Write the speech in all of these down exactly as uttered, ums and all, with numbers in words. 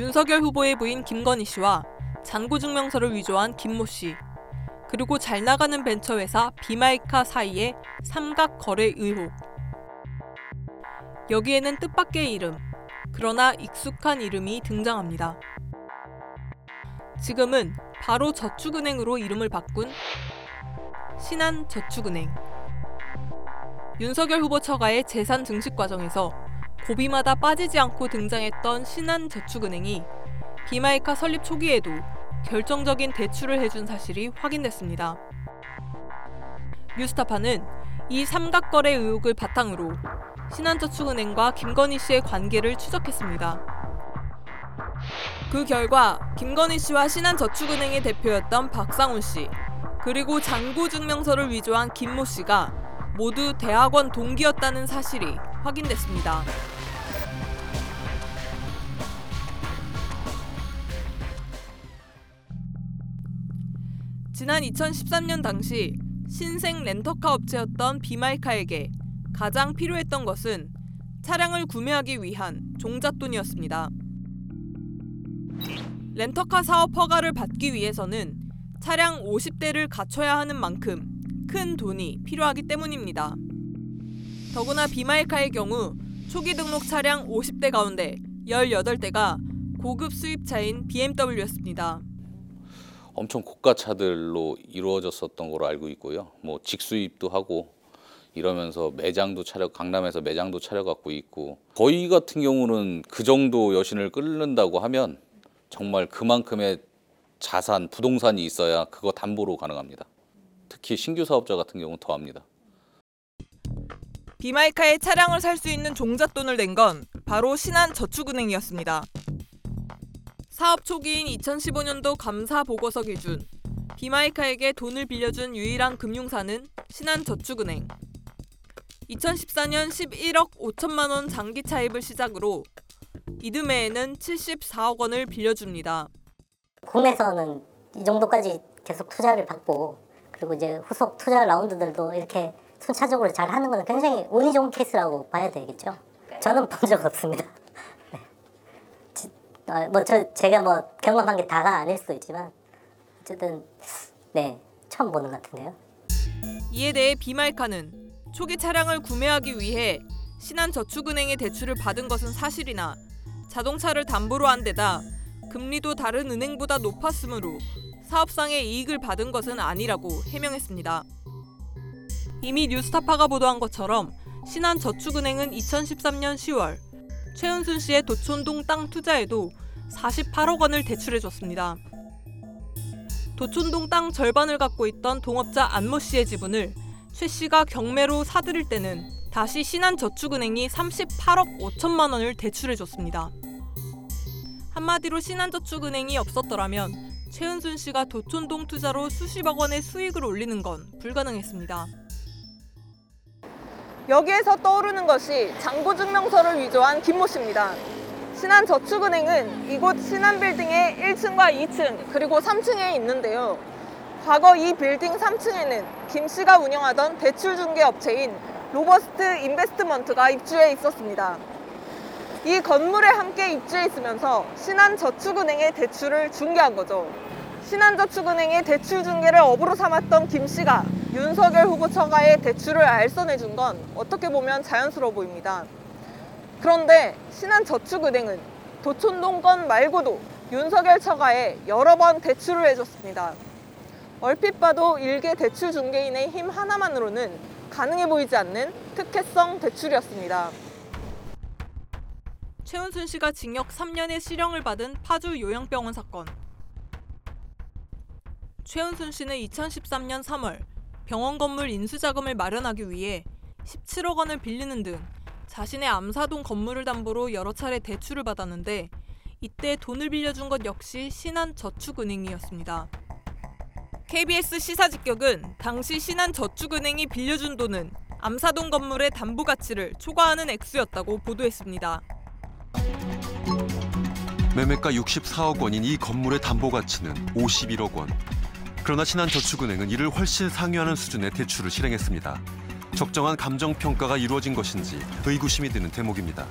윤석열 후보의 부인 김건희 씨와 잔고증명서를 위조한 김모 씨, 그리고 잘 나가는 벤처회사 비마이카 사이의 삼각거래 의혹. 여기에는 뜻밖의 이름, 그러나 익숙한 이름이 등장합니다. 지금은 바로 저축은행으로 이름을 바꾼 신한저축은행. 윤석열 후보 처가의 재산 증식 과정에서 고비마다 빠지지 않고 등장했던 신한저축은행이 비마이카 설립 초기에도 결정적인 대출을 해준 사실이 확인됐습니다. 뉴스타파는 이 삼각거래 의혹을 바탕으로 신한저축은행과 김건희 씨의 관계를 추적했습니다. 그 결과 김건희 씨와 신한저축은행의 대표였던 박상훈 씨, 그리고 잔고증명서를 위조한 김모 씨가 모두 대학원 동기였다는 사실이 확인됐습니다. 지난 이천십삼 년 당시 신생 렌터카 업체였던 비마이카에게 가장 필요했던 것은 차량을 구매하기 위한 종잣돈이었습니다. 렌터카 사업 허가를 받기 위해서는 차량 오십 대를 갖춰야 하는 만큼 큰 돈이 필요하기 때문입니다. 더구나 비마이카의 경우 초기 등록 차량 오십 대 가운데 열여덟 대가 고급 수입차인 비엠더블유였습니다. 엄청 고가차들로 이루어졌었던 걸로 알고 있고요. 뭐 직수입도 하고 이러면서 매장도 차려 강남에서 매장도 차려갖고 있고, 저희 같은 경우는 그 정도 여신을 끌는다고 하면 정말 그만큼의 자산, 부동산이 있어야 그거 담보로 가능합니다. 특히 신규 사업자 같은 경우는 더합니다. 비마이카의 차량을 살 수 있는 종잣돈을 낸 건 바로 신한저축은행이었습니다. 사업 초기인 이천십오 년도 감사 보고서 기준, 비마이카에게 돈을 빌려준 유일한 금융사는 신한저축은행. 이천십사 년 십일억 오천만 원 장기 차입을 시작으로 이듬해에는 칠십사억 원을 빌려줍니다. 홈에서는 이 정도까지 계속 투자를 받고, 그리고 이제 후속 투자 라운드들도 이렇게 순차적으로 잘 하는 건 굉장히 운이 좋은 케이스라고 봐야 되겠죠. 저는 본 적 없습니다. 네. 뭐 저 제가 뭐 경험한 게 다가 아닐 수도 있지만 어쨌든 네 처음 보는 것 같은데요. 이에 대해 비마이카는 초기 차량을 구매하기 위해 신한저축은행의 대출을 받은 것은 사실이나 자동차를 담보로 한 데다 금리도 다른 은행보다 높았으므로 사업상의 이익을 받은 것은 아니라고 해명했습니다. 이미 뉴스타파가 보도한 것처럼 신한저축은행은 이천십삼 년 시월 최은순 씨의 도촌동 땅 투자에도 사십팔억 원을 대출해줬습니다. 도촌동 땅 절반을 갖고 있던 동업자 안모 씨의 지분을 최 씨가 경매로 사들일 때는 다시 신한저축은행이 삼십팔억 오천만 원을 대출해줬습니다. 한마디로 신한저축은행이 없었더라면 최은순 씨가 도촌동 투자로 수십억 원의 수익을 올리는 건 불가능했습니다. 여기에서 떠오르는 것이 잔고증명서를 위조한 김모 씨입니다. 신한저축은행은 이곳 신한빌딩의 일 층과 이 층 그리고 삼 층에 있는데요. 과거 이 빌딩 삼 층에는 김 씨가 운영하던 대출중개업체인 로버스트 인베스트먼트가 입주해 있었습니다. 이 건물에 함께 입주해 있으면서 신한저축은행의 대출을 중개한 거죠. 신한저축은행의 대출 중개를 업으로 삼았던 김 씨가 윤석열 후보 처가의 대출을 알선해준 건 어떻게 보면 자연스러워 보입니다. 그런데 신한저축은행은 도촌동 건 말고도 윤석열 처가에 여러 번 대출을 해줬습니다. 얼핏 봐도 일개 대출 중개인의 힘 하나만으로는 가능해 보이지 않는 특혜성 대출이었습니다. 최은순 씨가 징역 삼 년의 실형을 받은 파주 요양병원 사건. 최은순 씨는 이천십삼 년 삼월 병원 건물 인수자금을 마련하기 위해 십칠억 원을 빌리는 등 자신의 암사동 건물을 담보로 여러 차례 대출을 받았는데, 이때 돈을 빌려준 것 역시 신한저축은행이었습니다. 케이비에스 시사직격은 당시 신한저축은행이 빌려준 돈은 암사동 건물의 담보 가치를 초과하는 액수였다고 보도했습니다. 매매가 육십사억 원인 이 건물의 담보 가치는 오십일억 원. 그러나 신한저축은행은 이를 훨씬 상회하는 수준의 대출을 실행했습니다. 적정한 감정평가가 이루어진 것인지 의구심이 드는 대목입니다.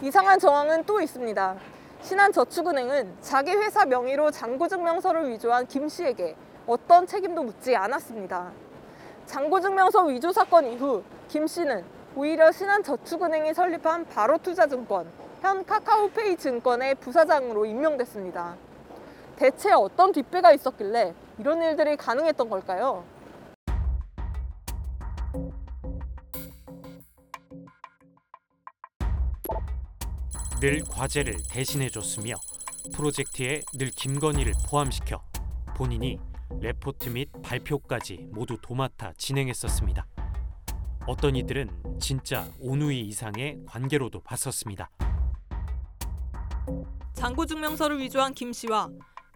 이상한 정황은 또 있습니다. 신한저축은행은 자기 회사 명의로 잔고증명서를 위조한 김 씨에게 어떤 책임도 묻지 않았습니다. 잔고증명서 위조 사건 이후 김 씨는 오히려 신한저축은행이 설립한 바로투자증권, 현 카카오페이 증권의 부사장으로 임명됐습니다. 대체 어떤 뒷배가 있었길래 이런 일들이 가능했던 걸까요? 늘 과제를 대신해줬으며 프로젝트에 늘 김건희를 포함시켜 본인이 레포트 및 발표까지 모두 도맡아 진행했었습니다. 어떤 이들은 진짜 오누이 이상의 관계로도 봤었습니다. 잔고증명서를 위조한 김 씨와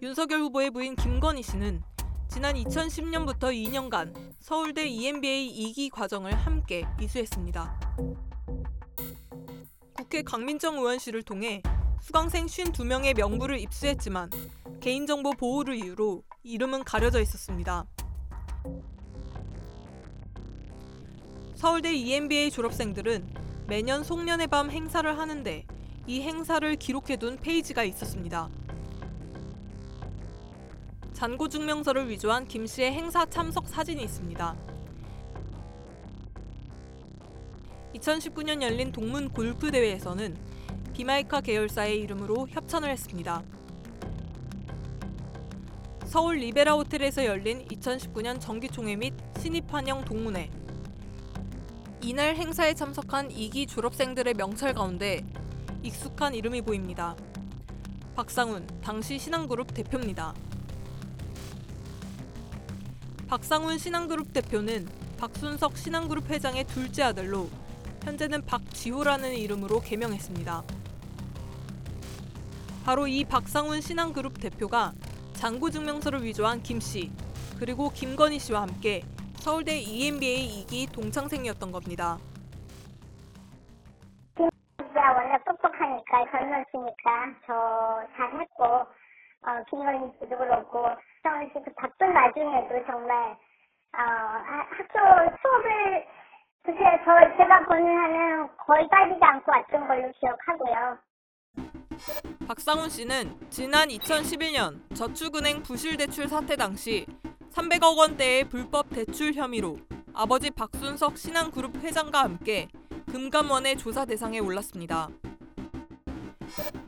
윤석열 후보의 부인 김건희 씨는 지난 이천십 년부터 이 년간 서울대 이엠비에이 이 기 과정을 함께 이수했습니다. 국회 강민정 의원실을 통해 수강생 오십이 명의 명부를 입수했지만 개인정보 보호를 이유로 이름은 가려져 있었습니다. 서울대 이엠비에이 졸업생들은 매년 송년의 밤 행사를 하는데 이 행사를 기록해둔 페이지가 있었습니다. 잔고증명서를 위조한 김 씨의 행사 참석 사진이 있습니다. 이천십구 년 열린 동문 골프 대회에서는 비마이카 계열사의 이름으로 협찬을 했습니다. 서울 리베라 호텔에서 열린 이천십구 년 정기총회 및 신입 환영 동문회. 이날 행사에 참석한 이 기 졸업생들의 명찰 가운데 익숙한 이름이 보입니다. 박상훈, 당시 신안그룹 대표입니다. 박상훈 신한그룹 대표는 박순석 신한그룹 회장의 둘째 아들로 현재는 박지호라는 이름으로 개명했습니다. 바로 이 박상훈 신한그룹 대표가 잔고증명서를 위조한 김 씨, 그리고 김건희 씨와 함께 서울대 이엠비에이 이 기 동창생이었던 겁니다. 김 씨가 원래 똑똑하니까, 젊었으니까 저 잘했고, 어, 김건희 씨도 그렇고, 서울대 그 바쁜 나중에도 정말 어, 학교 수업을 글쎄 저 제가 보는 한은 거의 빠지지 않고 왔던 걸로 기억하고요. 박상훈 씨는 지난 이천십일 년 저축은행 부실대출 사태 당시 삼백억 원대의 불법 대출 혐의로 아버지 박순석 신한그룹 회장과 함께 금감원의 조사 대상에 올랐습니다.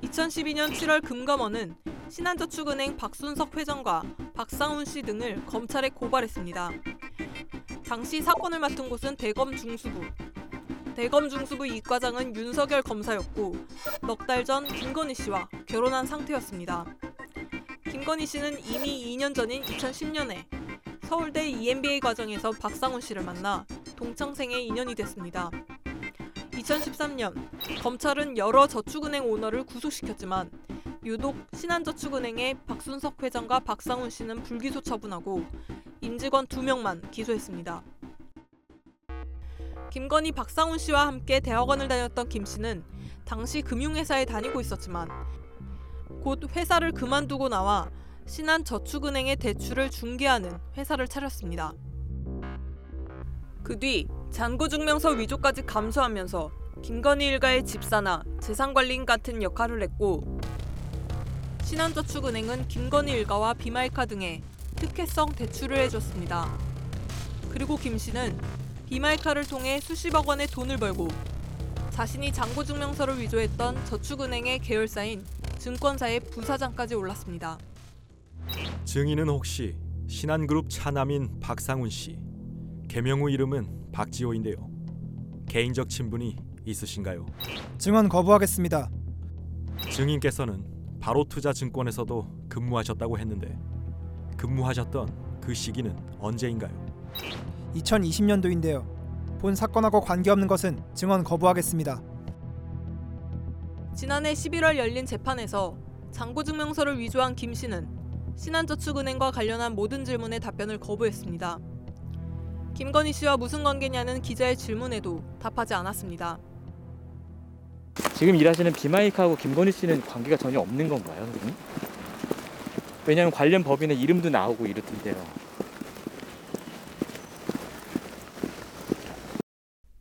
이천십이 년 칠월 금감원은 신한저축은행 박순석 회장과 박상훈 씨 등을 검찰에 고발했습니다. 당시 사건을 맡은 곳은 대검 중수부. 대검 중수부 이과장은 윤석열 검사였고 넉 달 전 김건희 씨와 결혼한 상태였습니다. 김건희 씨는 이미 이 년 전인 이천십 년에 서울대 이엠비에이 과정에서 박상훈 씨를 만나 동창생의 인연이 됐습니다. 이천십삼 년 검찰은 여러 저축은행 오너를 구속시켰지만 유독 신한저축은행의 박순석 회장과 박상훈 씨는 불기소 처분하고 임직원 두 명만 기소했습니다. 김건희, 박상훈 씨와 함께 대학원을 다녔던 김 씨는 당시 금융회사에 다니고 있었지만 곧 회사를 그만두고 나와 신한저축은행의 대출을 중개하는 회사를 차렸습니다. 그 뒤 잔고증명서 위조까지 감수하면서 김건희 일가의 집사나 재산관리인 같은 역할을 했고 신한저축은행은 김건희 일가와 비마이카 등에 특혜성 대출을 해줬습니다. 그리고 김 씨는 비마이카를 통해 수십억 원의 돈을 벌고 자신이 잔고증명서를 위조했던 저축은행의 계열사인 증권사의 부사장까지 올랐습니다. 증인은 혹시 신한그룹 차남인 박상훈 씨, 개명 후 이름은 박지호인데요. 개인적 친분이 있으신가요? 증언 거부하겠습니다. 증인께서는 바로투자증권에서도 근무하셨다고 했는데 근무하셨던 그 시기는 언제인가요? 이천이십 년도인데요. 본 사건하고 관계없는 것은 증언 거부하겠습니다. 지난해 십일월 열린 재판에서 잔고증명서를 위조한 김 씨는 신한저축은행과 관련한 모든 질문에 답변을 거부했습니다. 김건희 씨와 무슨 관계냐는 기자의 질문에도 답하지 않았습니다. 지금 일하시는 비마이카하고 김건희 씨는 관계가 전혀 없는 건가요, 선생님? 왜냐하면 관련 법인의 이름도 나오고 이렇던데요.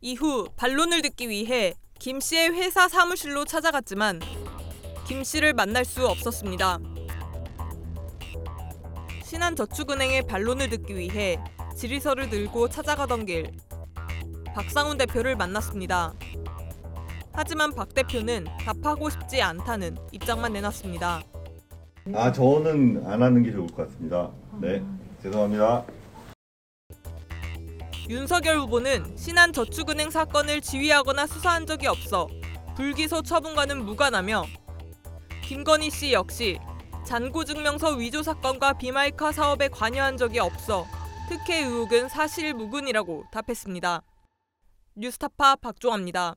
이후 반론을 듣기 위해 김 씨의 회사 사무실로 찾아갔지만 김 씨를 만날 수 없었습니다. 신한저축은행의 반론을 듣기 위해 질의서를 들고 찾아가던 길, 박상훈 대표를 만났습니다. 하지만 박 대표는 답하고 싶지 않다는 입장만 내놨습니다. 아, 저는 안 하는 게 좋을 것 같습니다. 네, 죄송합니다. 윤석열 후보는 신한저축은행 사건을 지휘하거나 수사한 적이 없어 불기소 처분과는 무관하며, 김건희 씨 역시 잔고증명서 위조 사건과 비마이카 사업에 관여한 적이 없어 특혜 의혹은 사실 무근이라고 답했습니다. 뉴스타파 박종아입니다.